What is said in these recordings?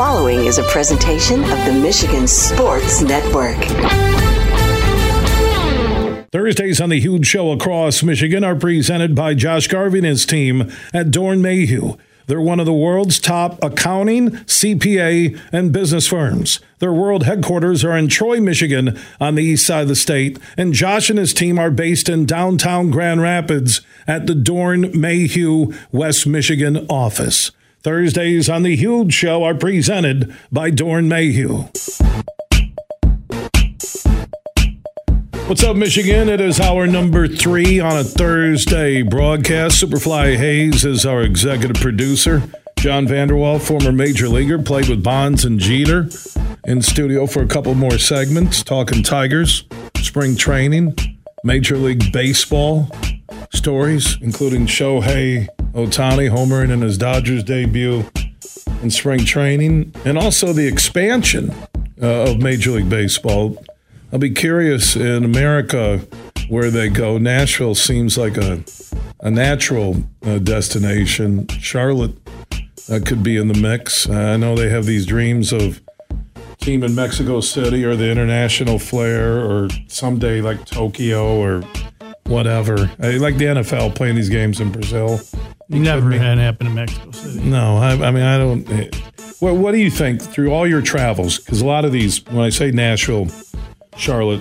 following is a presentation of the Michigan Sports Network. Thursdays on the Huge Show across Michigan are presented by Josh Garvey and his team at Doeren Mayhew. They're one of the world's top accounting, CPA, and business firms. Their world headquarters are in Troy, Michigan, on the east side of the state, and Josh and his team are based in downtown Grand Rapids at the Doeren Mayhew, West Michigan office. Thursdays on the Huge Show are presented by Doeren Mayhew. What's up, Michigan? It is hour number 3 on a Thursday broadcast. Superfly Hayes is our executive producer. John Vander Wal, former major leaguer, played with Bonds and Jeter, in studio for a couple more segments, talking Tigers, spring training, Major League Baseball stories, including Shohei Ohtani homering in his Dodgers debut in spring training, and also the expansion of Major League Baseball. I'll be curious in America where they go. Nashville seems like a natural destination. Charlotte could be in the mix. I know they have these dreams of team in Mexico City or the international flair or someday like Tokyo or whatever. I like the NFL playing these games in Brazil. You never had it happen in Mexico City. No, I mean, I don't. Well, what do you think through all your travels? Because a lot of these, when I say Nashville, Charlotte,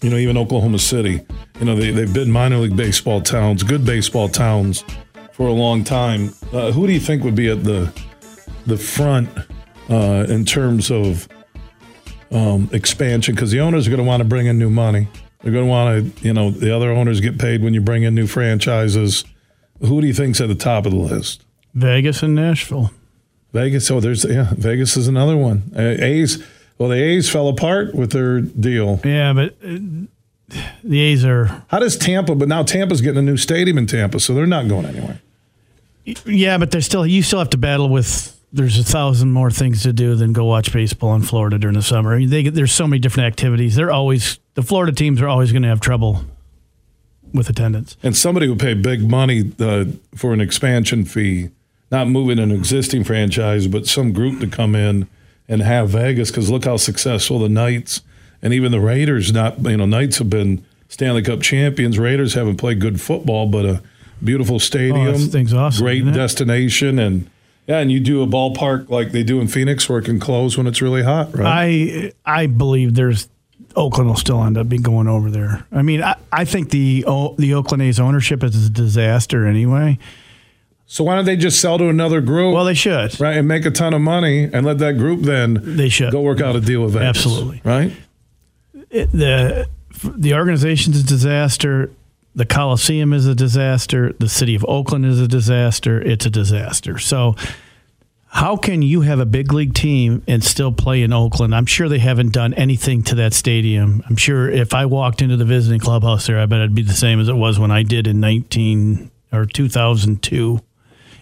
you know, even Oklahoma City, you know, they've been minor league baseball towns, good baseball towns for a long time. Who do you think would be at the front in terms of expansion? Because the owners are going to want to bring in new money. They're going to want to, you know, the other owners get paid when you bring in new franchises. Who do you think's at the top of the list? Vegas and Nashville. Vegas. Oh, Vegas is another one. A's. Well, the A's fell apart with their deal. Yeah, but the A's are... How does Tampa... But now Tampa's getting a new stadium in Tampa, so they're not going anywhere. Yeah, but they're still... You still have to battle with... There's 1,000 more things to do than go watch baseball in Florida during the summer. I mean, there's so many different activities. They're always... The Florida teams are always going to have trouble with attendance. And somebody would pay big money for an expansion fee, not moving an existing franchise, but some group to come in and have Vegas, because look how successful the Knights and even the Raiders, Knights have been Stanley Cup champions. Raiders haven't played good football, but a beautiful stadium. Oh, this thing's awesome. Great destination. And you do a ballpark like they do in Phoenix where it can close when it's really hot, right? I believe Oakland will still end up going over there. I mean, I think the Oakland A's ownership is a disaster anyway. So why don't they just sell to another group? Well, they should. Right, and make a ton of money and let that group then go work out a deal with Vegas. Absolutely. Right? The organization's a disaster. The Coliseum is a disaster. The city of Oakland is a disaster. It's a disaster. So how can you have a big league team and still play in Oakland? I'm sure they haven't done anything to that stadium. I'm sure if I walked into the visiting clubhouse there, I bet it'd be the same as it was when I did in 2002.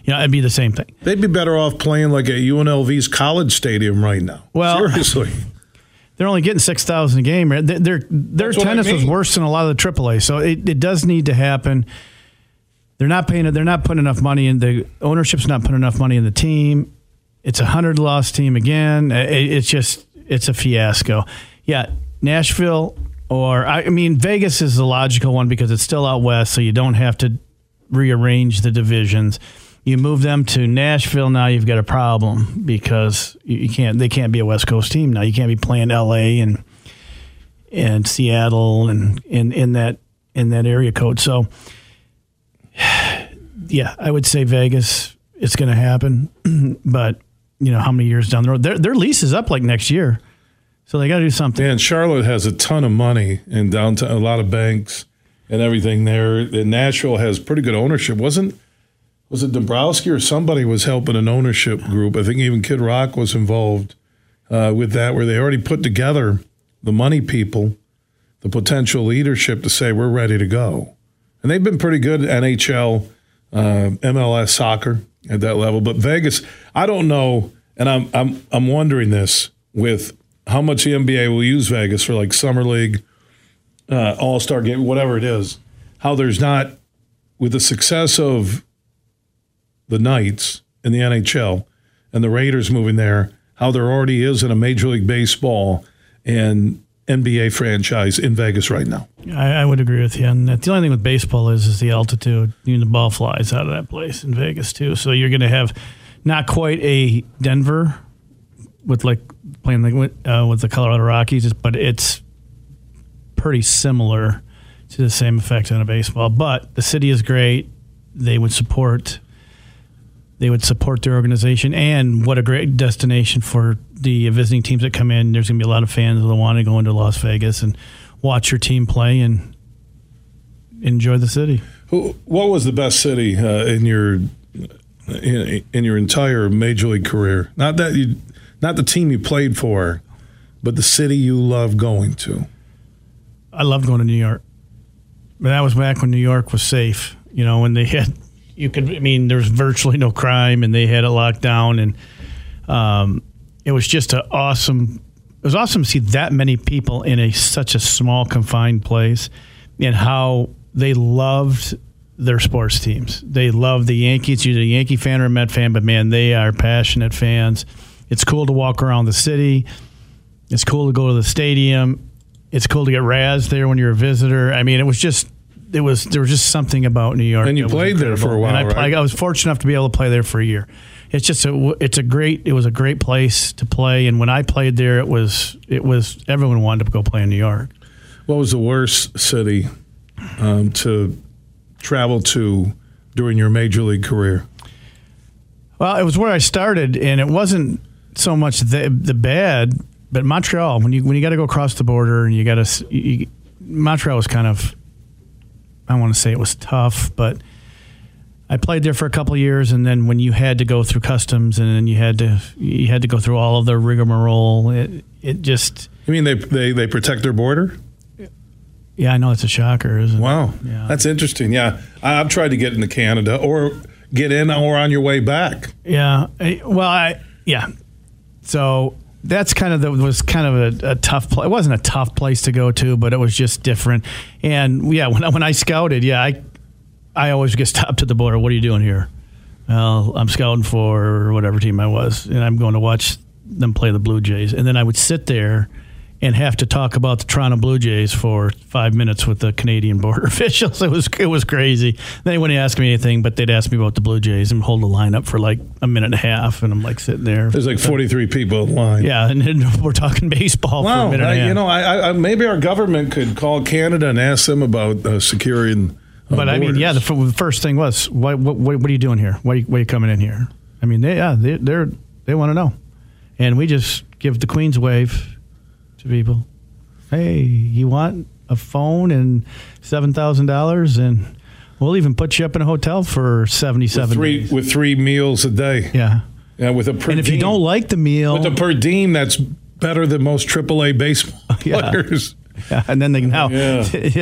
You know, it'd be the same thing. They'd be better off playing like at UNLV's college stadium right now. Well, seriously, they're only getting 6,000 a game. Their tennis was worse than a lot of the AAA, so it does need to happen. They're not paying. They're not putting enough money in. The ownership's not putting enough money in the team. It's a 100-loss team again. It's a fiasco. Yeah, Nashville or Vegas is the logical one because it's still out west, so you don't have to rearrange the divisions. You move them to Nashville, now you've got a problem because they can't be a West Coast team now. You can't be playing LA and Seattle and in that area code. So yeah, I would say Vegas, it's gonna happen. But you know, how many years down the road? Their lease is up like next year. So they gotta do something. And Charlotte has a ton of money in downtown, a lot of banks and everything there. And Nashville has pretty good ownership, Was it Dombrowski or somebody was helping an ownership group? I think even Kid Rock was involved with that, where they already put together the money people, the potential leadership to say, we're ready to go. And they've been pretty good at NHL, MLS soccer at that level. But Vegas, I don't know, and I'm wondering this, with how much the NBA will use Vegas for like summer league, all-star game, whatever it is, how there's not, with the success of the Knights in the NHL and the Raiders moving there, how there already is in a Major League Baseball and NBA franchise in Vegas right now. I would agree with you. And the only thing with baseball is the altitude. The ball flies out of that place in Vegas, too. So you're going to have not quite a Denver with like playing with the Colorado Rockies, but it's pretty similar to the same effect on a baseball. But the city is great. They would support their organization, and what a great destination for the visiting teams that come in. There's going to be a lot of fans that want to go into Las Vegas and watch your team play and enjoy the city. What was the best city in your entire Major League career? Not the team you played for, but the city you loved going to. I loved going to New York, but that was back when New York was safe. When they had. There's virtually no crime, and they had it locked down, and it was just awesome to see that many people in such a small, confined place, and how they loved their sports teams. They loved the Yankees. You're a Yankee fan or a Met fan, but, man, they are passionate fans. It's cool to walk around the city. It's cool to go to the stadium. It's cool to get razzed there when you're a visitor. It was just... There was just something about New York. And you played there for a while, and I was fortunate enough to be able to play there for a year. It was a great place to play. And when I played there, it was everyone wanted to go play in New York. What was the worst city to travel to during your Major League career? Well, it was where I started, and it wasn't so much the bad, but Montreal. When you got to go across the border, and Montreal was kind of. I want to say it was tough, but I played there for a couple of years, and then when you had to go through customs, and then you had to go through all of the rigmarole, it just. You mean they protect their border? Yeah, I know it's a shocker, isn't it? Wow, yeah. That's interesting. Yeah, I've tried to get into Canada or get in or on your way back. Yeah, so. That's was kind of a tough place. It wasn't a tough place to go to, but it was just different. And yeah, when I scouted, I always get stopped at the border. What are you doing here? Well, I'm scouting for whatever team I was, and I'm going to watch them play the Blue Jays. And then I would sit there and have to talk about the Toronto Blue Jays for 5 minutes with the Canadian border officials. It was crazy. They wouldn't ask me anything, but they'd ask me about the Blue Jays and hold a line up for like a minute and a half, and I'm like sitting there. There's like 43 people in line. Yeah, and we're talking baseball for a minute and a half. Maybe our government could call Canada and ask them about securing But borders. The first thing was, what are you doing here? Why are you coming in here? They want to know. And we just give the Queen's wave to people. Hey, you want a phone and $7,000, and we'll even put you up in a hotel for 77 days. With three meals a day. Yeah. Yeah, with a per diem. And if you don't like the meal. With a per diem, that's better than most AAA baseball players. Yeah, and then now they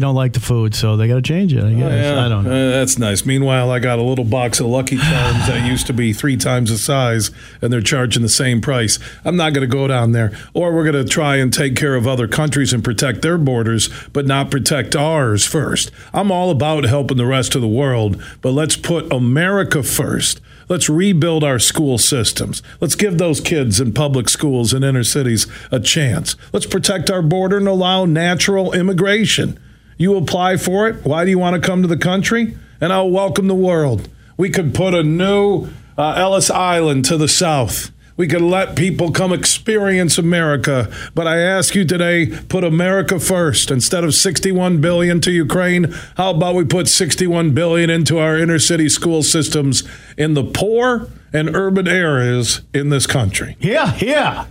don't like the food, so they got to change it, I guess. I don't know. That's nice. Meanwhile, I got a little box of Lucky Charms that used to be 3 times the size, and they're charging the same price. I'm not going to go down there. Or we're going to try and take care of other countries and protect their borders, but not protect ours first. I'm all about helping the rest of the world, but let's put America first. Let's rebuild our school systems. Let's give those kids in public schools and inner cities a chance. Let's protect our border and allow natural immigration. You apply for it. Why do you want to come to the country? And I'll welcome the world. We could put a new Ellis Island to the south. We could let people come experience America. But I ask you today, put America first. Instead of $61 billion to Ukraine, how about we put $61 billion into our inner city school systems in the poor and urban areas in this country? Yeah.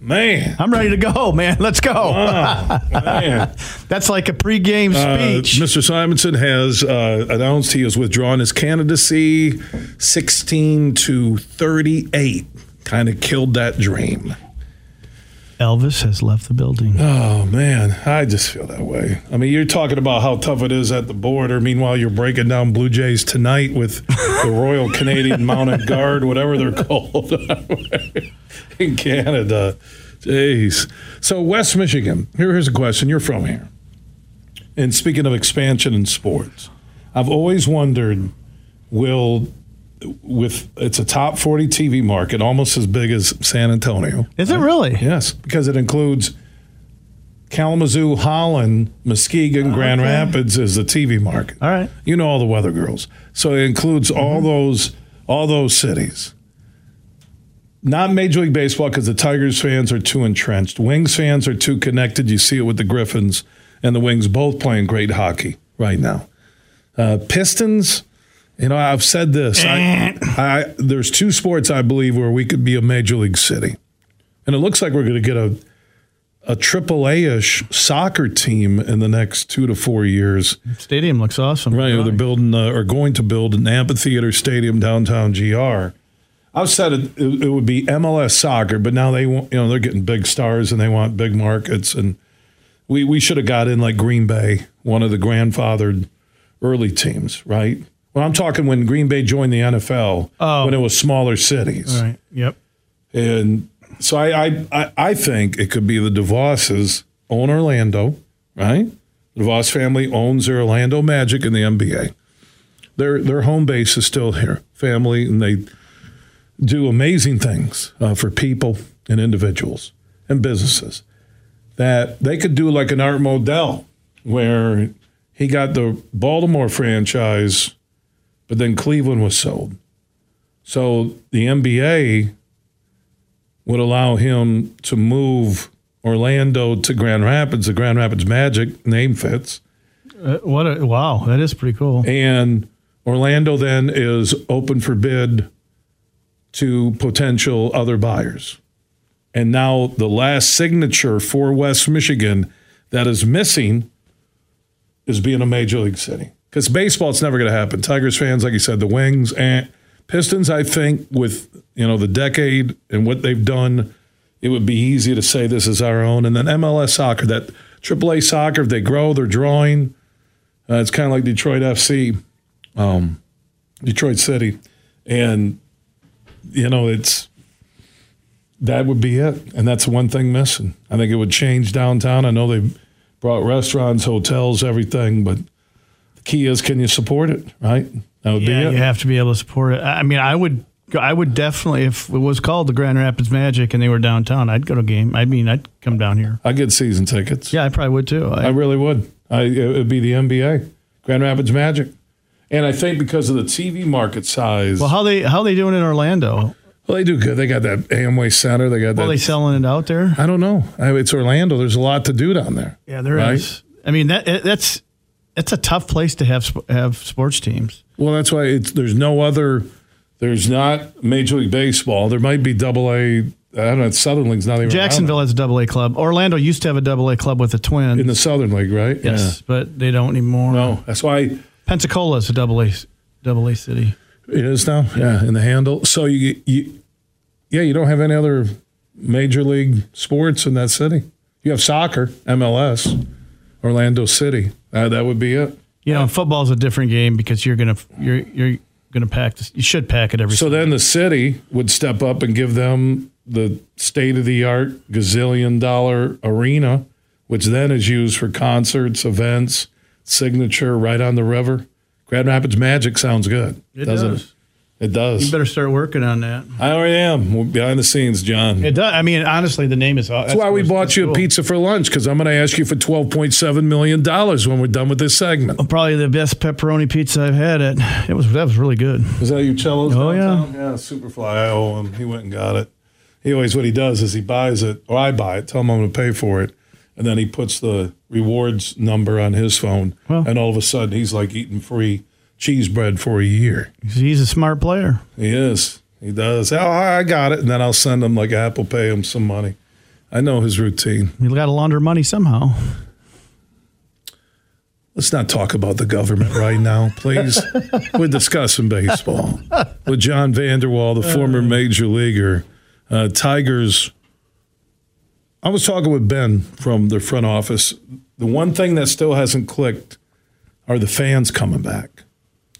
Man. I'm ready to go, man. Let's go. Wow, man. That's like a pregame speech. Mr. Simonson has announced he has withdrawn his candidacy 16-38. Kind of killed that dream. Elvis has left the building. Oh, man. I just feel that way. You're talking about how tough it is at the border. Meanwhile, you're breaking down Blue Jays tonight with the Royal Canadian Mounted Guard, whatever they're called, in Canada. Jeez. So, West Michigan, here's a question. You're from here. And speaking of expansion in sports, I've always wondered, will with it's a top 40 TV market, almost as big as San Antonio. Is it really? Yes, because it includes Kalamazoo, Holland, Muskegon, Grand Rapids is the TV market. All right. You know all the weather girls. So it includes all those cities. Not Major League Baseball because the Tigers fans are too entrenched. Wings fans are too connected. You see it with the Griffins and the Wings both playing great hockey right now. Pistons, you know, I've said this. There's two sports, I believe, where we could be a Major League city. And it looks like we're going to get a AAA-ish soccer team in the next 2 to 4 years. Stadium looks awesome. Right, they're building or going to build an amphitheater stadium downtown GR. I've said it would be MLS soccer, but now they want, you know, they're getting big stars and they want big markets, and we should have got in like Green Bay, one of the grandfathered early teams, right? Well, I'm talking when Green Bay joined the NFL when it was smaller cities. All right. Yep. And so I think it could be the DeVoses own Orlando, right? The DeVos family owns their Orlando Magic in the NBA. Their home base is still here, family, and they do amazing things for people and individuals and businesses. That they could do like an Art Modell where he got the Baltimore franchise, but then Cleveland was sold. So the NBA would allow him to move Orlando to Grand Rapids. The Grand Rapids Magic name fits. Wow, that is pretty cool. And Orlando then is open for bid to potential other buyers. And now the last signature for West Michigan that is missing is being a Major League city. Because baseball, it's never going to happen. Tigers fans, like you said, the Wings, and Pistons, I think, with, you know, the decade and what they've done, it would be easy to say this is our own. And then MLS soccer, that AAA soccer, if they grow, they're drawing. It's kind of like Detroit FC, Detroit City. And, you know, that would be it. And that's one thing missing. I think it would change downtown. I know they've brought restaurants, hotels, everything, but the key is, can you support it, right? That would be it. You have to be able to support it. I mean, I would definitely, if it was called the Grand Rapids Magic and they were downtown, I'd go to a game. I mean, I'd come down here. I'd get season tickets. Yeah, I probably would too. I really would. It would be the NBA, Grand Rapids Magic. And I think because of the TV market size. Well, how are they doing in Orlando? Well, they do good. They got that Amway Center. They got that. Are they selling it out there? I don't know. It's Orlando. There's a lot to do down there. Yeah, there is. I mean, that's a tough place to have sports teams. Well, that's why there's no other. There's not Major League Baseball. There might be AA. I don't know. Southern League's not even. Jacksonville has a AA club. Orlando used to have a AA club with the Twins in the Southern League, right? Yes, yeah. But they don't anymore. No, that's why Pensacola is a AA city. It is now, yeah, in the handle. So you don't have any other Major League sports in that city. You have soccer, MLS, Orlando City. That would be it. You know, football's a different game because you're gonna pack this. You should pack it every. So then the city would step up and give them the state-of-the-art gazillion-dollar arena, which then is used for concerts, events, signature right on the river. Grand Rapids Magic sounds good. It does. It does. You better start working on that. I already am. We're behind the scenes, John. It does. I mean, honestly, the name is. That's why we bought you a pizza for lunch, because I'm going to ask you for $12.7 million when we're done with this segment. Well, probably the best pepperoni pizza I've had. That was really good. Was that Uccello's? Oh, downtown? Yeah. Yeah, Superfly. I owe him. He went and got it. He always, what he does is he buys it, or I buy it, tell him I'm going to pay for it. And then he puts the rewards number on his phone, and all of a sudden he's like eating free cheese bread for a year. He's a smart player. He is. He does. Oh, I got it. And then I'll send him like Apple Pay him some money. I know his routine. You got to launder money somehow. Let's not talk about the government right now, please. We're discussing baseball with John Vander Wal, the former major leaguer, Tigers. I was talking with Ben from the front office. The one thing that still hasn't clicked are the fans coming back.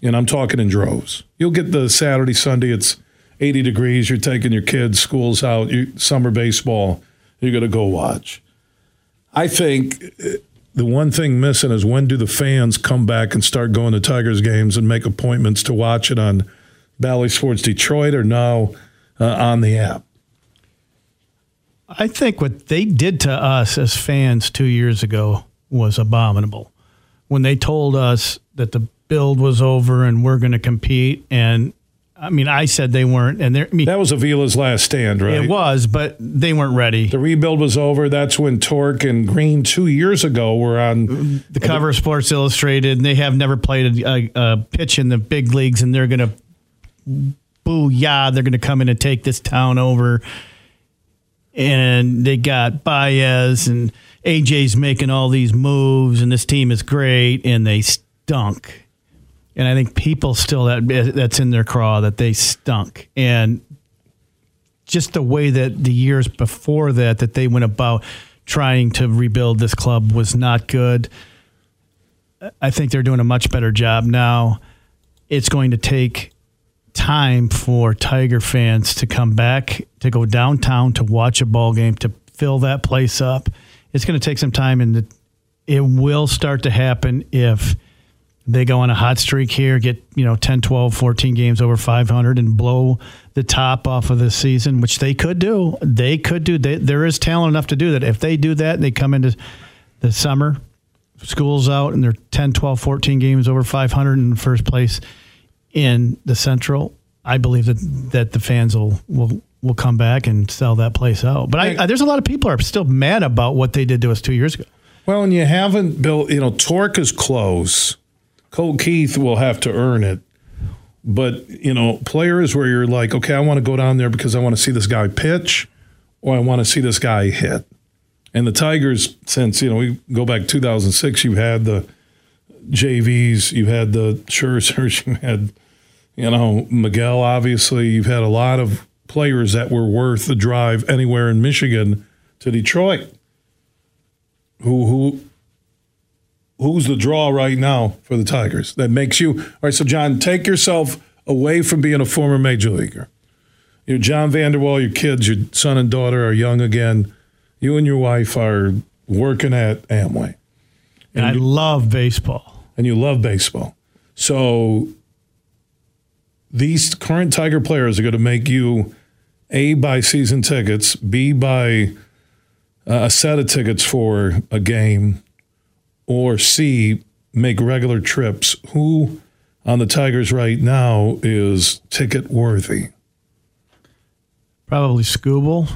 And I'm talking in droves. You'll get the Saturday, Sunday, it's 80 degrees. You're taking your kids, school's out, summer baseball. You're going to go watch. I think the one thing missing is when do the fans come back and start going to Tigers games and make appointments to watch it on Bally Sports Detroit are now on the app. I think what they did to us as fans 2 years ago was abominable. When they told us that the build was over and we're going to compete, and I mean, I said they weren't. And that was Avila's last stand, right? It was, but they weren't ready. The rebuild was over. That's when Tork and Green 2 years ago were on the cover of Sports Illustrated, and they have never played a pitch in the big leagues, and they're going to booyah, they're going to come in and take this town over. And they got Baez, and AJ's making all these moves, and this team is great, and they stunk. And I think people still, that's in their craw, that they stunk. And just the way that the years before that they went about trying to rebuild this club was not good. I think they're doing a much better job now. It's going to take time for Tiger fans to come back, to go downtown, to watch a ball game, to fill that place up. It's going to take some time, and it will start to happen if they go on a hot streak here, get 10, 12, 14 games over 500 and blow the top off of this season, which they could do. They could do. There is talent enough to do that. If they do that and they come into the summer, school's out, and they're 10, 12, 14 games over 500 in first place in the Central, I believe that the fans will come back and sell that place out. But there's a lot of people are still mad about what they did to us 2 years ago. Well, and you haven't built, Torque is close. Colt Keith will have to earn it. But, players where you're like, okay, I want to go down there because I want to see this guy pitch or I want to see this guy hit. And the Tigers, since, we go back 2006, you had the JVs, you had the Scherzers, you had, Miguel, obviously. You've had a lot of players that were worth the drive anywhere in Michigan to Detroit. Who's the draw right now for the Tigers that makes you? All right, so John, take yourself away from being a former major leaguer. You're John Vander Wal, your kids, your son and daughter are young again. You and your wife are working at Amway. And I love baseball. And you love baseball. So these current Tiger players are going to make you, A, buy season tickets, B, buy a set of tickets for a game, or C, make regular trips. Who on the Tigers right now is ticket worthy? Probably Skubal.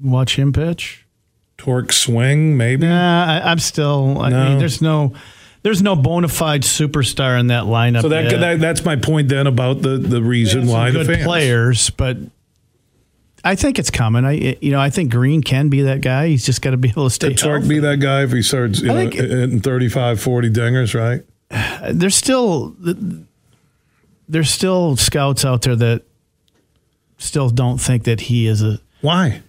Watch him pitch. Torque swing, maybe. Nah, I'm still. No. I mean, there's no bona fide superstar in that lineup. So that's my point then about the reason why the fans. Good players, but I think it's coming. I think Green can be that guy. He's just got to be able to stay healthy. Torque be that guy if he starts hitting 35, 40 dingers, right? There's still scouts out there that still don't think that he is a... Why?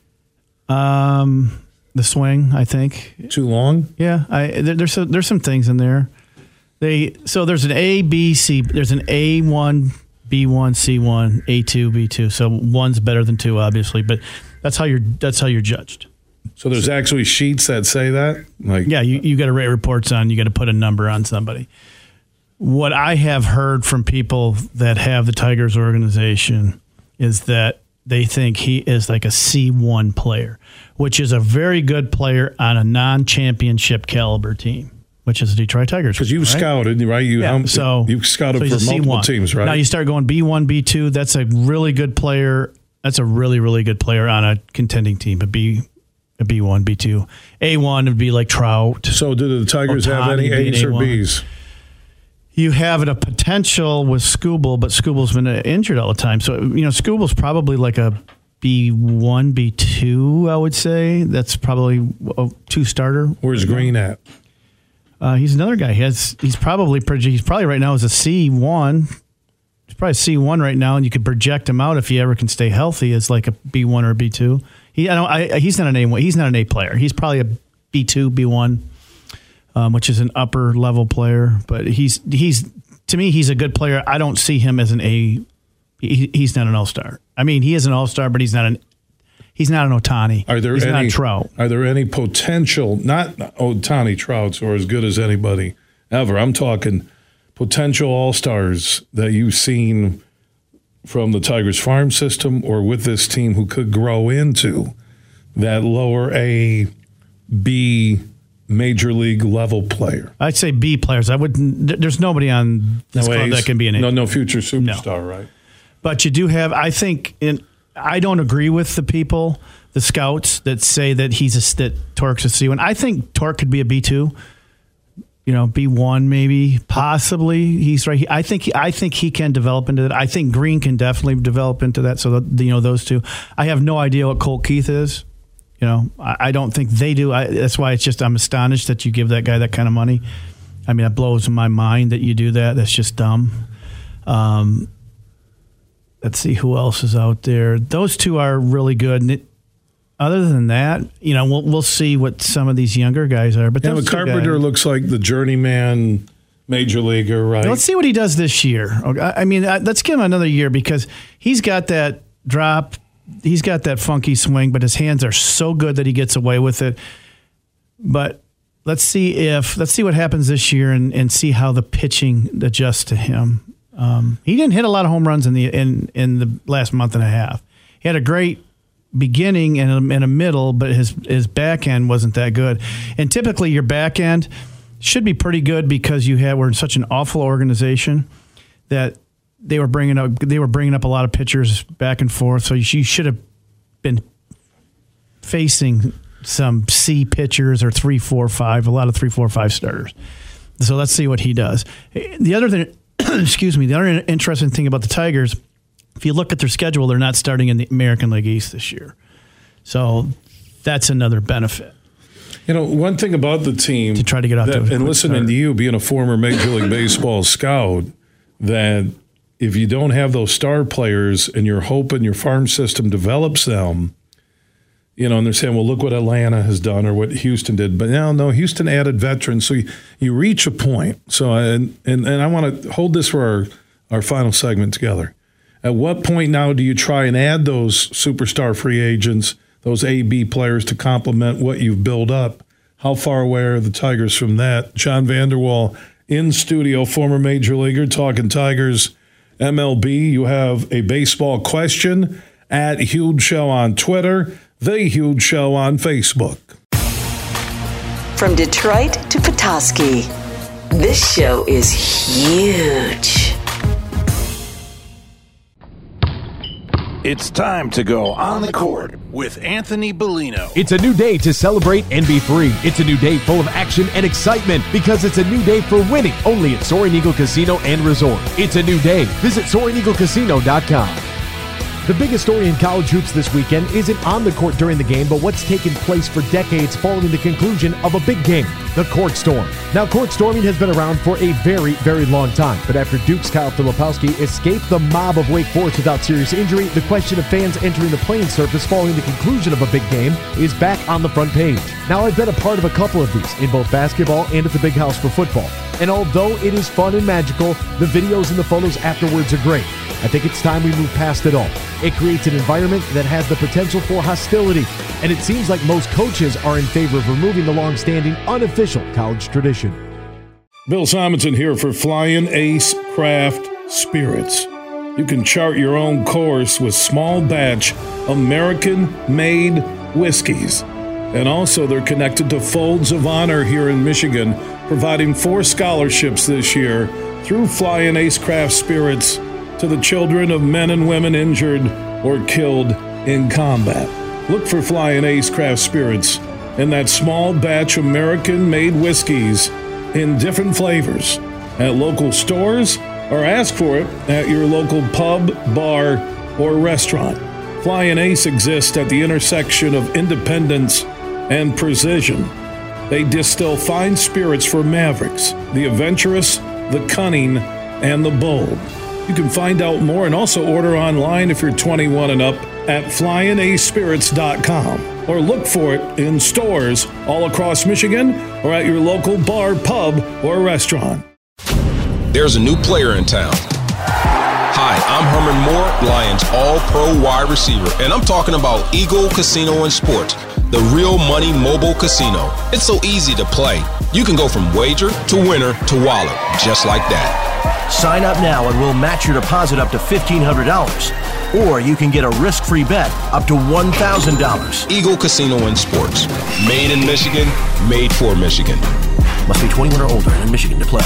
The swing, I think. Too long? Yeah. There's some things in there. So there's an A, B, C. There's an A1... B1, C1, A2, B2. So one's better than two, obviously, but that's how you're judged. So there's actually sheets that say that? Yeah, you got to write reports on, you got to put a number on somebody. What I have heard from people that have the Tigers organization is that they think he is like a C1 player, which is a very good player on a non-championship caliber team, which is the Detroit Tigers. Because you've scouted, right? You've scouted for multiple C1. Teams, right? Now you start going B1, B2. That's a really good player. That's a really, really good player on a contending team. A B1, B2. A1 would be like Trout. So do the Tigers have any A's or B's? You have a potential with Skubal, but Skubal's been injured all the time. So, Skubal's probably like a B1, B2, I would say. That's probably a two-starter. Where's Green at? He's another guy. He's probably right now is a C1. He's probably C1 right now, and you could project him out if he ever can stay healthy as like a B1 or a B2. He's not an A1. He's not an A player. He's probably a B2, B1, which is an upper level player. But he's to me he's a good player. I don't see him as an A. He's not an all star. I mean, he is an all star, but he's not an Ohtani. He's not a Trout. Are there any potential, not Ohtani Trouts are as good as anybody ever. I'm talking potential all-stars that you've seen from the Tigers farm system or with this team who could grow into that lower A, B, major league level player. I'd say B players. I wouldn't. There's nobody on this club that can be an A. No future superstar, right? But you do have, I think, I don't agree with the people, the scouts that say that that Tork's a C1. I think Tork could be a B2, B1 maybe, possibly. He's right. I think he can develop into that. I think Green can definitely develop into that. So those two. I have no idea what Colt Keith is. I don't think they do. That's why it's just I'm astonished that you give that guy that kind of money. I mean, it blows my mind that you do that. That's just dumb. Let's see who else is out there. Those two are really good. And other than that, we'll see what some of these younger guys are. But the Carpenter guys looks like the journeyman major leaguer, right? Now let's see what he does this year. I mean, let's give him another year because he's got that drop. He's got that funky swing, but his hands are so good that he gets away with it. But let's see what happens this year and see how the pitching adjusts to him. He didn't hit a lot of home runs in the last month and a half. He had a great beginning and a middle, but his back end wasn't that good. And typically your back end should be pretty good because we're in such an awful organization that they were bringing up a lot of pitchers back and forth, so you should have been facing some C pitchers or 3, 4, 5, a lot of 3, 4, 5 starters. So let's see what he does. The other interesting thing about the Tigers, if you look at their schedule, they're not starting in the American League East this year, so that's another benefit. One thing about the team to try to get off to and listening to you being a former Major League Baseball scout that. If you don't have those star players and you're hoping your farm system develops them, and they're saying, well, look what Atlanta has done or what Houston did. But no, Houston added veterans. So you reach a point. So and I want to hold this for our final segment together. At what point now do you try and add those superstar free agents, those A-B players to complement what you've built up? How far away are the Tigers from that? John Vander Wal in studio, former major leaguer, talking Tigers. MLB, you have a baseball question at Huge Show on Twitter, The Huge Show on Facebook. From Detroit to Petoskey, this show is huge. It's time to go on the court with Anthony Bellino. It's a new day to celebrate and be free. It's a new day full of action and excitement because it's a new day for winning only at Soaring Eagle Casino and Resort. It's a new day. Visit SoaringEagleCasino.com. The biggest story in college hoops this weekend isn't on the court during the game, but what's taken place for decades following the conclusion of a big game, the court storm. Now, court storming has been around for a very, very long time, but after Duke's Kyle Filipowski escaped the mob of Wake Forest without serious injury, the question of fans entering the playing surface following the conclusion of a big game is back on the front page. Now, I've been a part of a couple of these, in both basketball and at the Big House for football, and although it is fun and magical, the videos and the photos afterwards are great. I think it's time we move past it all. It creates an environment that has the potential for hostility, and it seems like most coaches are in favor of removing the long-standing, unofficial college tradition. Bill Simonson here for Flying Ace Craft Spirits. You can chart your own course with small batch American-made whiskeys. And also they're connected to Folds of Honor here in Michigan, providing 4 scholarships this year through Flying Ace Craft Spirits to the children of men and women injured or killed in combat. Look for Flying Ace Craft Spirits and that small batch American-made whiskeys in different flavors at local stores or ask for it at your local pub, bar, or restaurant. Flying Ace exists at the intersection of independence and precision. They distill fine spirits for mavericks, the adventurous, the cunning, and the bold. You can find out more and also order online if you're 21 and up at flyingaspirits.com or look for it in stores all across Michigan or at your local bar, pub, or restaurant. There's a new player in town. Hi, I'm Herman Moore, Lions All-Pro wide receiver, and I'm talking about Eagle Casino and Sports, the real money mobile casino. It's so easy to play. You can go from wager to winner to wallet, just like that. Sign up now and we'll match your deposit up to $1,500. Or you can get a risk-free bet up to $1,000. Eagle Casino and Sports. Made in Michigan, made for Michigan. Must be 21 or older in Michigan to play.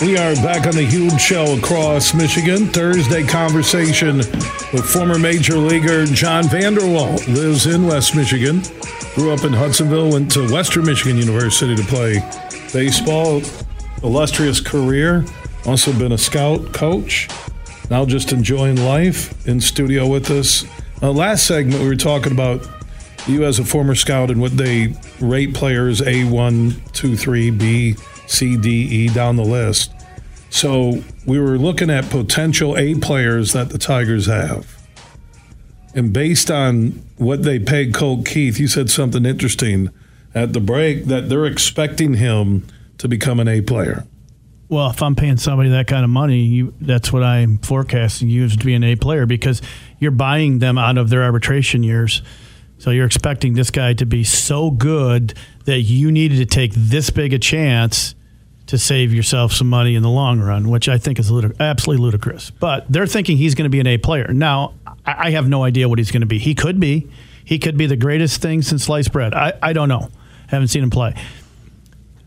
We are back on The Huge Show across Michigan. Thursday conversation with former Major Leaguer John Vander Wal. Lives in West Michigan. Grew up in Hudsonville. Went to Western Michigan University to play baseball. Illustrious career. Also been a scout coach. Now just enjoying life in studio with us. Last segment we were talking about you as a former scout and what they rate players A1, 2, 3, B, C, D, E down the list. So we were looking at potential A players that the Tigers have. And based on what they paid Colt Keith, you said something interesting at the break that they're expecting him to become an A player. Well, if I'm paying somebody that kind of money, that's what I'm forecasting you to be an A player, because you're buying them out of their arbitration years. So you're expecting this guy to be so good that you needed to take this big a chance to save yourself some money in the long run, which I think is absolutely ludicrous. But they're thinking he's going to be an A player. Now, I have no idea what he's going to be. He could be the greatest thing since sliced bread. I don't know. I haven't seen him play.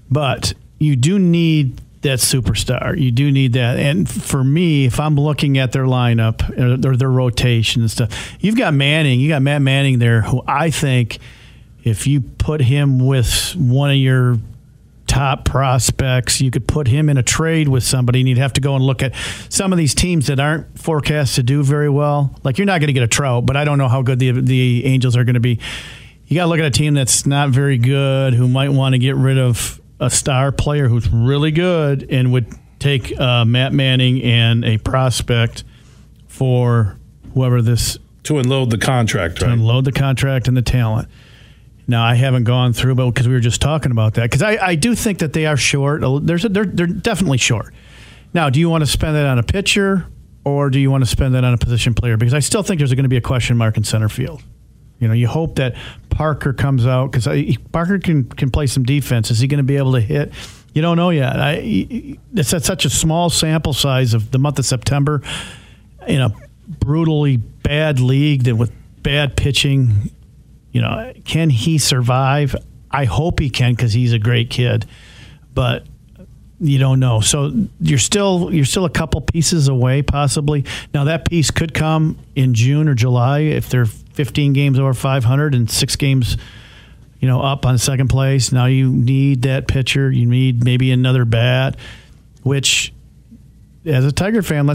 But you do need that superstar. You do need that. And for me, if I'm looking at their lineup or their rotation and stuff, you've got Manning. You got Matt Manning there, who I think if you put him with one of your top prospects, you could put him in a trade with somebody, and you'd have to go and look at some of these teams that aren't forecast to do very well. Like, you're not going to get a Trout, but I don't know how good the Angels are going to be. You got to look at a team that's not very good, who might want to get rid of a star player who's really good and would take Matt Manning and a prospect for whoever this... To unload the contract, right? To unload the contract and the talent. Now, I haven't gone through, but because we were just talking about that, because I do think that they are short. They're definitely short. Now, do you want to spend that on a pitcher, or do you want to spend that on a position player? Because I still think there's going to be a question mark in center field. You know, you hope that Parker comes out, because Parker can play some defense. Is he going to be able to hit? You don't know yet. It's at such a small sample size of the month of September in a brutally bad league that with bad pitching. You know, can he survive? I hope he can, because he's a great kid, but you don't know. So you're still a couple pieces away, possibly. Now, that piece could come in June or July if they're 15 games over 500 and 6 games, you know, up on second place. Now you need that pitcher. You need maybe another bat, which, as a Tiger fan,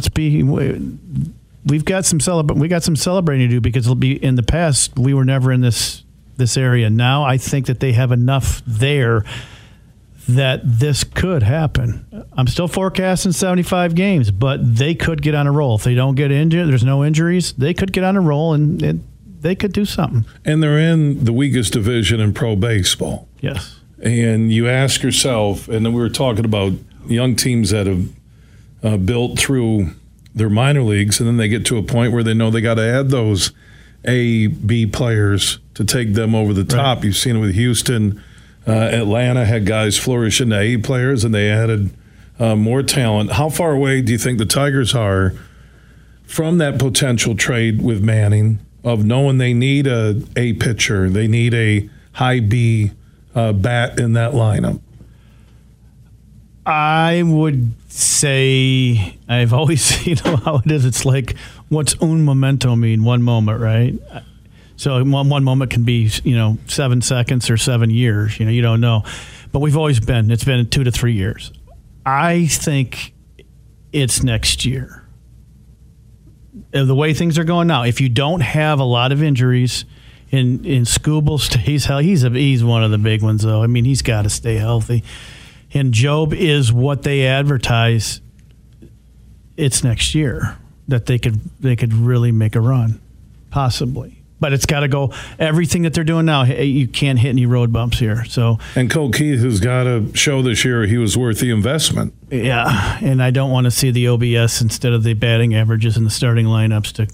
We've got some celebrating to do, because it'll be in the past. We were never in this area. Now I think that they have enough there that this could happen. I'm still forecasting 75 games, but they could get on a roll. If they don't get injured, there's no injuries, they could get on a roll and they could do something. And they're in the weakest division in pro baseball. Yes. And you ask yourself, and then we were talking about young teams that have built through their minor leagues, and then they get to a point where they know they got to add those A, B players to take them over the top. Right. You've seen it with Houston. Atlanta had guys flourish into A players, and they added more talent. How far away do you think the Tigers are from that potential trade with Manning, of knowing they need a A pitcher, they need a high B bat in that lineup? I would say, I've always, you know how it is, it's like, what's un momento mean? One moment, right? So one moment can be, you know, 7 seconds or 7 years, you know, you don't know. But we've always been, it's been 2 to 3 years. I think it's next year. The way things are going now, if you don't have a lot of injuries and Skubal stays healthy. He's one of the big ones, though. I mean, he's got to stay healthy. And Job is what they advertise. It's next year that they could really make a run, possibly. But it's got to go. Everything that they're doing now, you can't hit any road bumps here. So and Colt Keith has got to show this year he was worth the investment. Yeah, and I don't want to see the OBS instead of the batting averages in the starting lineups. To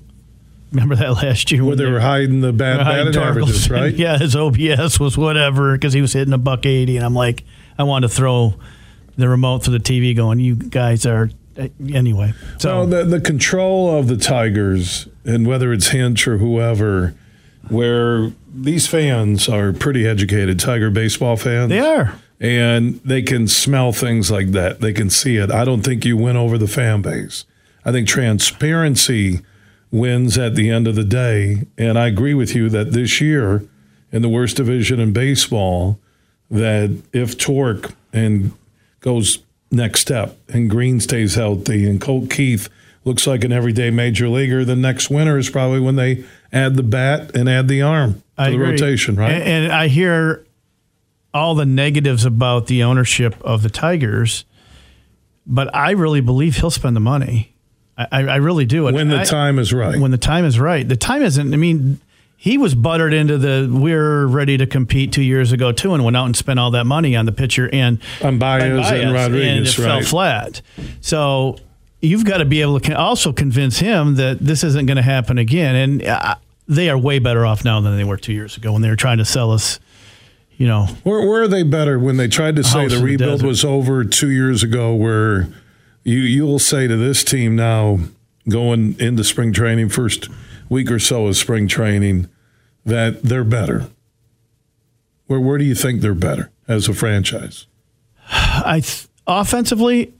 remember that last year where they were hiding the batting averages, right? Yeah, his OBS was whatever because he was hitting .180, and I'm like, I want to throw the remote for the TV, going, you guys are. Anyway, so the control of the Tigers, and whether it's Hinch or whoever, where these fans are pretty educated, Tiger baseball fans. They are. And they can smell things like that. They can see it. I don't think you win over the fan base. I think transparency wins at the end of the day. And I agree with you that this year, in the worst division in baseball, that if Tork and goes next step, and Green stays healthy, and Colt Keith looks like an everyday major leaguer, the next winter is probably when they add the bat and add the arm to I the agree. Rotation, right? And I hear all the negatives about the ownership of the Tigers, but I really believe he'll spend the money. I really do. And when the time is right. When the time is right. The time isn't, I mean, he was buttered into the we're ready to compete 2 years ago, too, and went out and spent all that money on the pitcher and on Baez and Rodriguez, and it fell flat. So you've got to be able to also convince him that this isn't going to happen again. And they are way better off now than they were 2 years ago when they were trying to sell us, you know. Where are they better when they tried to say the rebuild was over 2 years ago, where you'll say to this team now going into spring training, first week or so of spring training, that they're better. Where do you think they're better as a franchise? Offensively,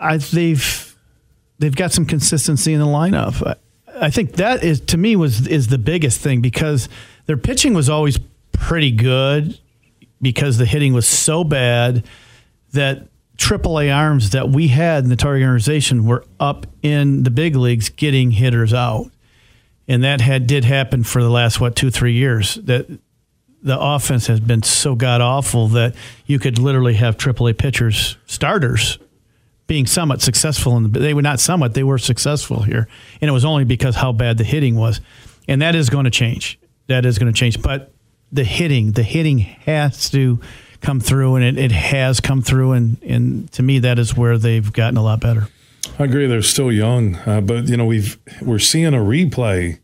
they've got some consistency in the lineup. I think that is, to me, is the biggest thing, because their pitching was always pretty good because the hitting was so bad that AAA arms that we had in the target organization were up in the big leagues getting hitters out. And that did happen for the last, 2-3 years, that the offense has been so god-awful that you could literally have AAA pitchers, starters, being somewhat successful. They were not somewhat, they were successful here. And it was only because how bad the hitting was. And that is going to change. That is going to change. But the hitting has to come through, and it has come through, and to me that is where they've gotten a lot better. I agree, they're still young, but you know, we're seeing a replay,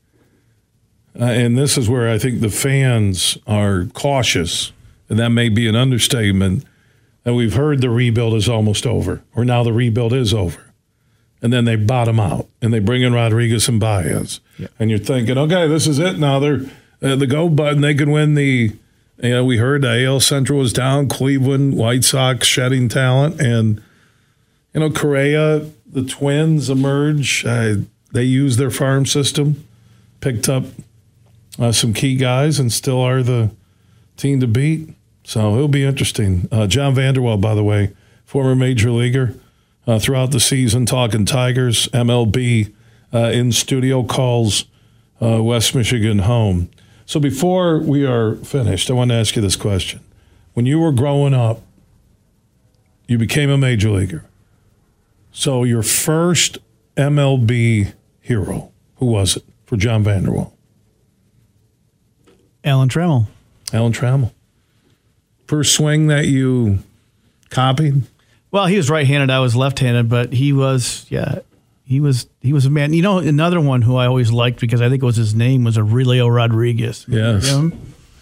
and this is where I think the fans are cautious, and that may be an understatement, that we've heard the rebuild is almost over, or now the rebuild is over, and then they bottom out and they bring in Rodriguez and Baez, yeah. And you're thinking, okay, this is it now, they're the go button, they could win the. You know, we heard AL Central was down, Cleveland, White Sox shedding talent, and, you know, Correa, the Twins emerge. They used their farm system, picked up some key guys, and still are the team to beat. So it'll be interesting. John Vander Wal, by the way, former major leaguer, throughout the season, talking Tigers, MLB in studio, calls West Michigan home. So before we are finished, I want to ask you this question. When you were growing up, you became a major leaguer. So your first MLB hero, who was it for John Vander Wal? Alan Trammell. First swing that you copied? Well, he was right-handed. I was left-handed, but he was a man. You know, another one who I always liked, because I think it was his name, was Aurelio Rodriguez. Yes.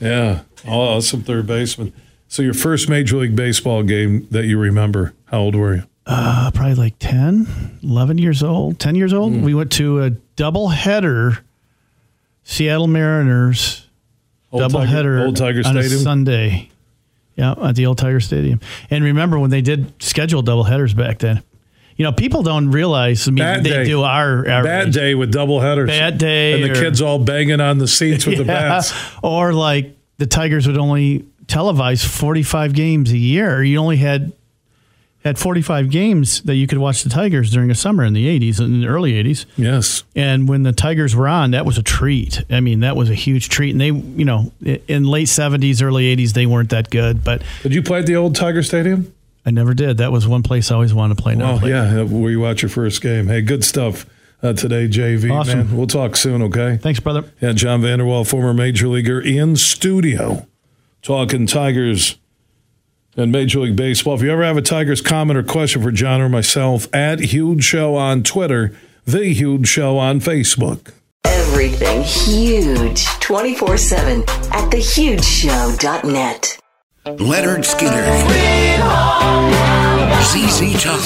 Yeah. Awesome third baseman. So your first Major League Baseball game that you remember, how old were you? Probably like 10 years old. Mm. We went to a doubleheader, Seattle Mariners, doubleheader on a Sunday. Yeah, at the old Tiger Stadium. And remember when they did schedule doubleheaders back then. You know, people don't realize. I mean, do our bad day with doubleheaders. Bad day, and the kids all banging on the seats with the bats. Or like the Tigers would only televise 45 games a year. You only had had 45 games that you could watch the Tigers during a summer in the 80s, in the early 80s. Yes. And when the Tigers were on, that was a treat. I mean, that was a huge treat. And they, you know, in late 70s, early 80s, they weren't that good. But did you play at the old Tiger Stadium? I never did. That was one place I always wanted to play. Well, yeah, where you watch your first game. Hey, good stuff today, JV. Awesome. Man, we'll talk soon, okay? Thanks, brother. Yeah, John Vander Wal, former Major Leaguer in studio, talking Tigers and Major League Baseball. If you ever have a Tigers comment or question for John or myself, at Huge Show on Twitter, The Huge Show on Facebook. Everything huge, 24/7 at thehugeshow.net. Lynyrd Skynyrd, ZZ Top,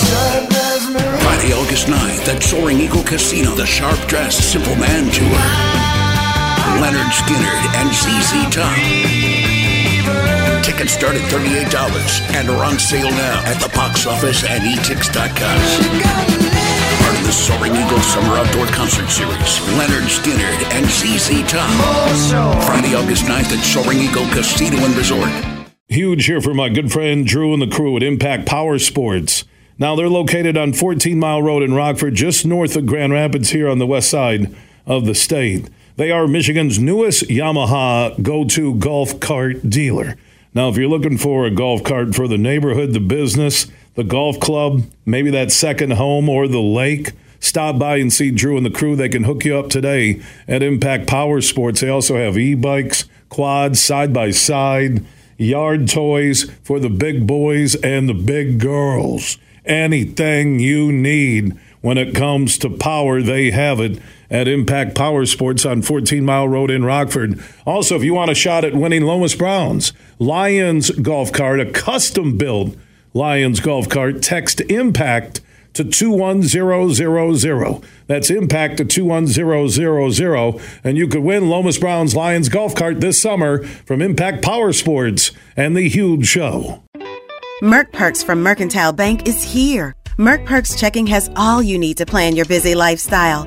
Friday, August 9th at Soaring Eagle Casino, the Sharp Dressed Simple Man Tour. Lynyrd Skynyrd and ZZ Top. Tickets start at $38 and are on sale now at the box office and etix.com. Part of the Soaring Eagle Summer Outdoor Concert Series, Lynyrd Skynyrd and ZZ Top. Friday, August 9th at Soaring Eagle Casino and Resort. Huge here for my good friend Drew and the crew at Impact Power Sports. Now they're located on 14 Mile Road in Rockford, just north of Grand Rapids here on the west side of the state. They are Michigan's newest Yamaha go-to golf cart dealer. Now, if you're looking for a golf cart for the neighborhood, the business, the golf club, maybe that second home or the lake, stop by and see Drew and the crew. They can hook you up today at Impact Power Sports. They also have e-bikes, quads, side-by-side, yard toys for the big boys and the big girls. Anything you need when it comes to power, they have it at Impact Power Sports on 14 Mile Road in Rockford. Also, if you want a shot at winning Lomas Brown's Lions golf cart, a custom-built Lions golf cart, text IMPACT to 21000. That's IMPACT to 21000, and you could win Lomas Brown's Lions golf cart this summer from Impact Power Sports and The Huge Show. Merc Perks from Mercantile Bank is here. Merc Perks checking has all you need to plan your busy lifestyle.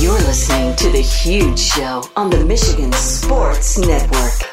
You're listening to The Huge Show on the Michigan Sports Network.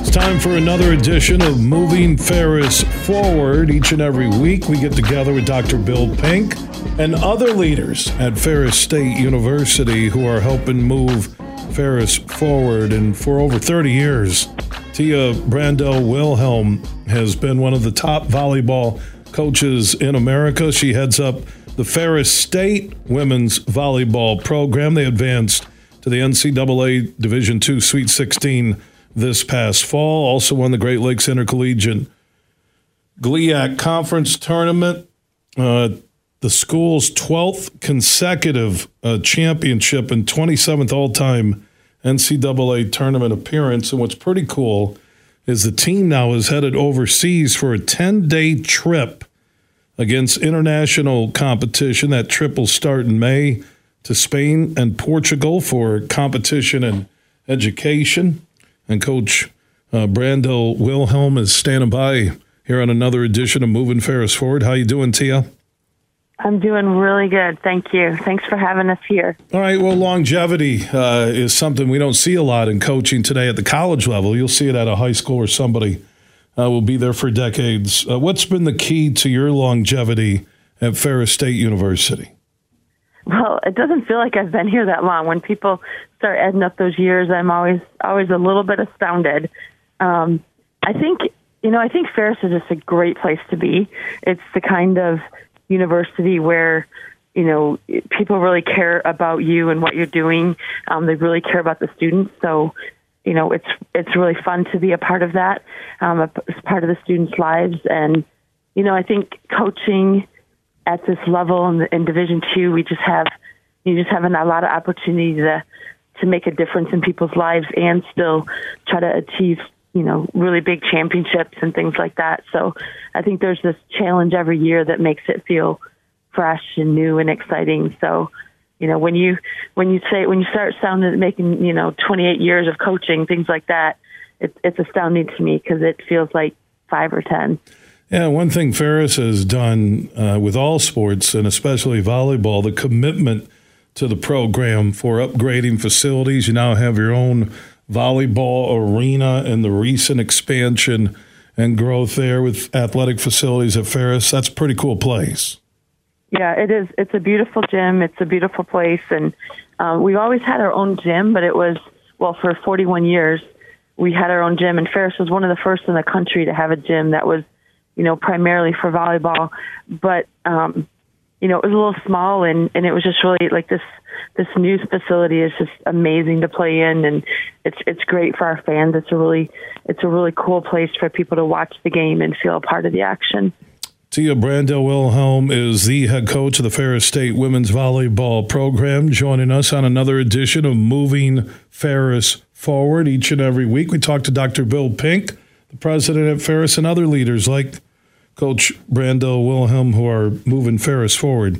It's time for another edition of Moving Ferris Forward. Each and every week we get together with Dr. Bill Pink and other leaders at Ferris State University who are helping move Ferris forward. And for over 30 years, Tia Brandel Wilhelm has been one of the top volleyball coaches in America. She heads up the Ferris State Women's Volleyball Program. They advanced to the NCAA Division II Sweet 16 this past fall. Also won the Great Lakes Intercollegiate GLIAC Conference Tournament. The school's 12th consecutive championship and 27th all-time NCAA tournament appearance. And what's pretty cool is the team now is headed overseas for a 10-day trip against international competition. That trip will start in May to Spain and Portugal for competition and education. And Coach Brandel Wilhelm is standing by here on another edition of Moving Ferris Forward. How you doing, Tia? I'm doing really good. Thank you. Thanks for having us here. All right. Well, longevity is something we don't see a lot in coaching today at the college level. You'll see it at a high school or somebody will be there for decades. What's been the key to your longevity at Ferris State University? Well, it doesn't feel like I've been here that long. When people start adding up those years, I'm always a little bit astounded. I think Ferris is just a great place to be. It's the kind of university where, you know, people really care about you and what you're doing. They really care about the students. So, you know, it's really fun to be a part of that, as part of the students' lives. And, you know, I think coaching at this level in Division II, you just have a lot of opportunity to make a difference in people's lives and still try to achieve, you know, really big championships and things like that. So I think there's this challenge every year that makes it feel fresh and new and exciting. So, you know, when you start making, you know, 28 years of coaching, things like that, it's astounding to me because it feels like 5 or 10. Yeah, one thing Ferris has done with all sports, and especially volleyball, the commitment to the program for upgrading facilities. You now have your own volleyball arena and the recent expansion and growth there with athletic facilities at Ferris. That's a pretty cool place. Yeah, it is. It's a beautiful gym. It's a beautiful place. And we've always had our own gym, but it was, well, for 41 years, we had our own gym. And Ferris was one of the first in the country to have a gym that was, you know, primarily for volleyball, but, you know, it was a little small and it was just really like this new facility is just amazing to play in. And it's great for our fans. It's a really cool place for people to watch the game and feel a part of the action. Tia Brandel-Wilhelm is the head coach of the Ferris State Women's Volleyball Program, joining us on another edition of Moving Ferris Forward. Each and every week, we talk to Dr. Bill Pink, the president at Ferris, and other leaders like Coach Brandel-Wilhelm who are moving Ferris forward.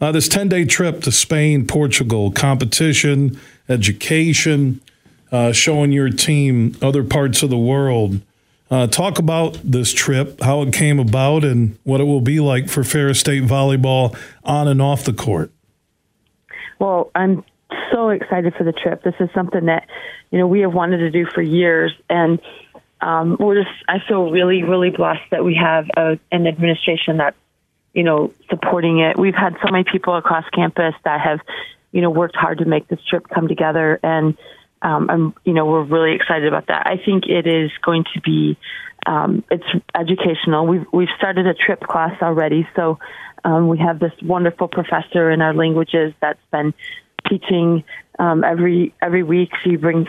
This 10-day trip to Spain, Portugal, competition, education, showing your team other parts of the world. Talk about this trip, how it came about, and what it will be like for Ferris State volleyball on and off the court. Well, I'm so excited for the trip. This is something that, you know, we have wanted to do for years, and I feel really, really blessed that we have an administration that's, you know, supporting it. We've had so many people across campus that have, you know, worked hard to make this trip come together. And, you know, we're really excited about that. I think it is going to be, it's educational. We've started a trip class already. So, we have this wonderful professor in our languages that's been teaching every week. She brings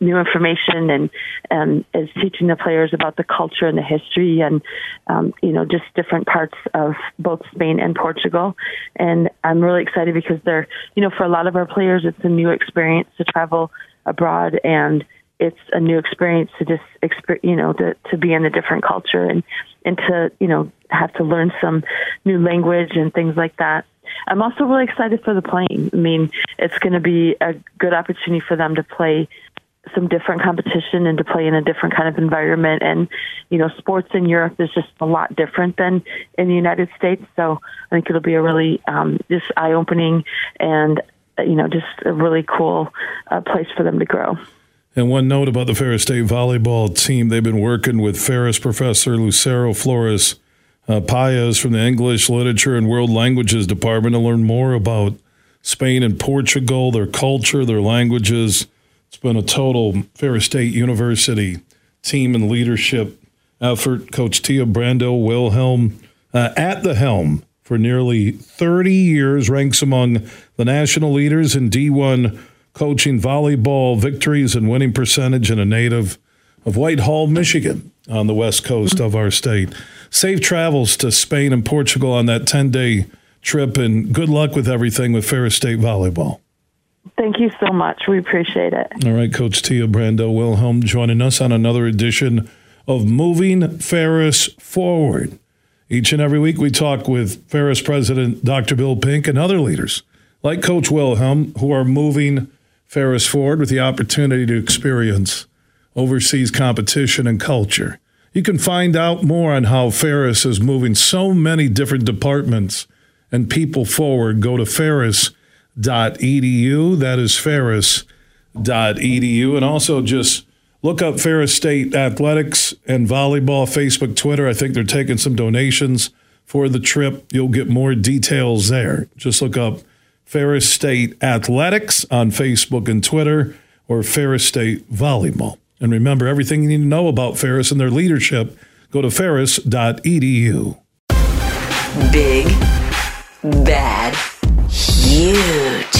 new information and is teaching the players about the culture and the history and, you know, just different parts of both Spain and Portugal. And I'm really excited because they're, you know, for a lot of our players, it's a new experience to travel abroad, and it's a new experience to just, you know, to be in a different culture and to, you know, have to learn some new language and things like that. I'm also really excited for the playing. I mean, it's going to be a good opportunity for them to play some different competition and to play in a different kind of environment. And, you know, sports in Europe is just a lot different than in the United States. So I think it'll be a really just eye-opening and, you know, just a really cool place for them to grow. And one note about the Ferris State volleyball team, they've been working with Ferris professor Lucero Flores Baez from the English Literature and World Languages Department to learn more about Spain and Portugal, their culture, their languages. It's been a total Ferris State University team and leadership effort. Coach Tia Brandel-Wilhelm at the helm for nearly 30 years, ranks among the national leaders in D1 coaching volleyball victories and winning percentage, and a native of Whitehall, Michigan, on the west coast of our state. Safe travels to Spain and Portugal on that 10-day trip, and good luck with everything with Ferris State volleyball. Thank you so much. We appreciate it. All right, Coach Tia Brandel-Wilhelm joining us on another edition of Moving Ferris Forward. Each and every week we talk with Ferris President Dr. Bill Pink and other leaders like Coach Wilhelm who are moving Ferris forward with the opportunity to experience overseas competition and culture. You can find out more on how Ferris is moving so many different departments and people forward. Go to ferris.edu. That is ferris.edu. And also just look up Ferris State Athletics and Volleyball, Facebook, Twitter. I think they're taking some donations for the trip. You'll get more details there. Just look up Ferris State Athletics on Facebook and Twitter, or Ferris State Volleyball. And remember, everything you need to know about Ferris and their leadership, go to ferris.edu. Big, bad, huge.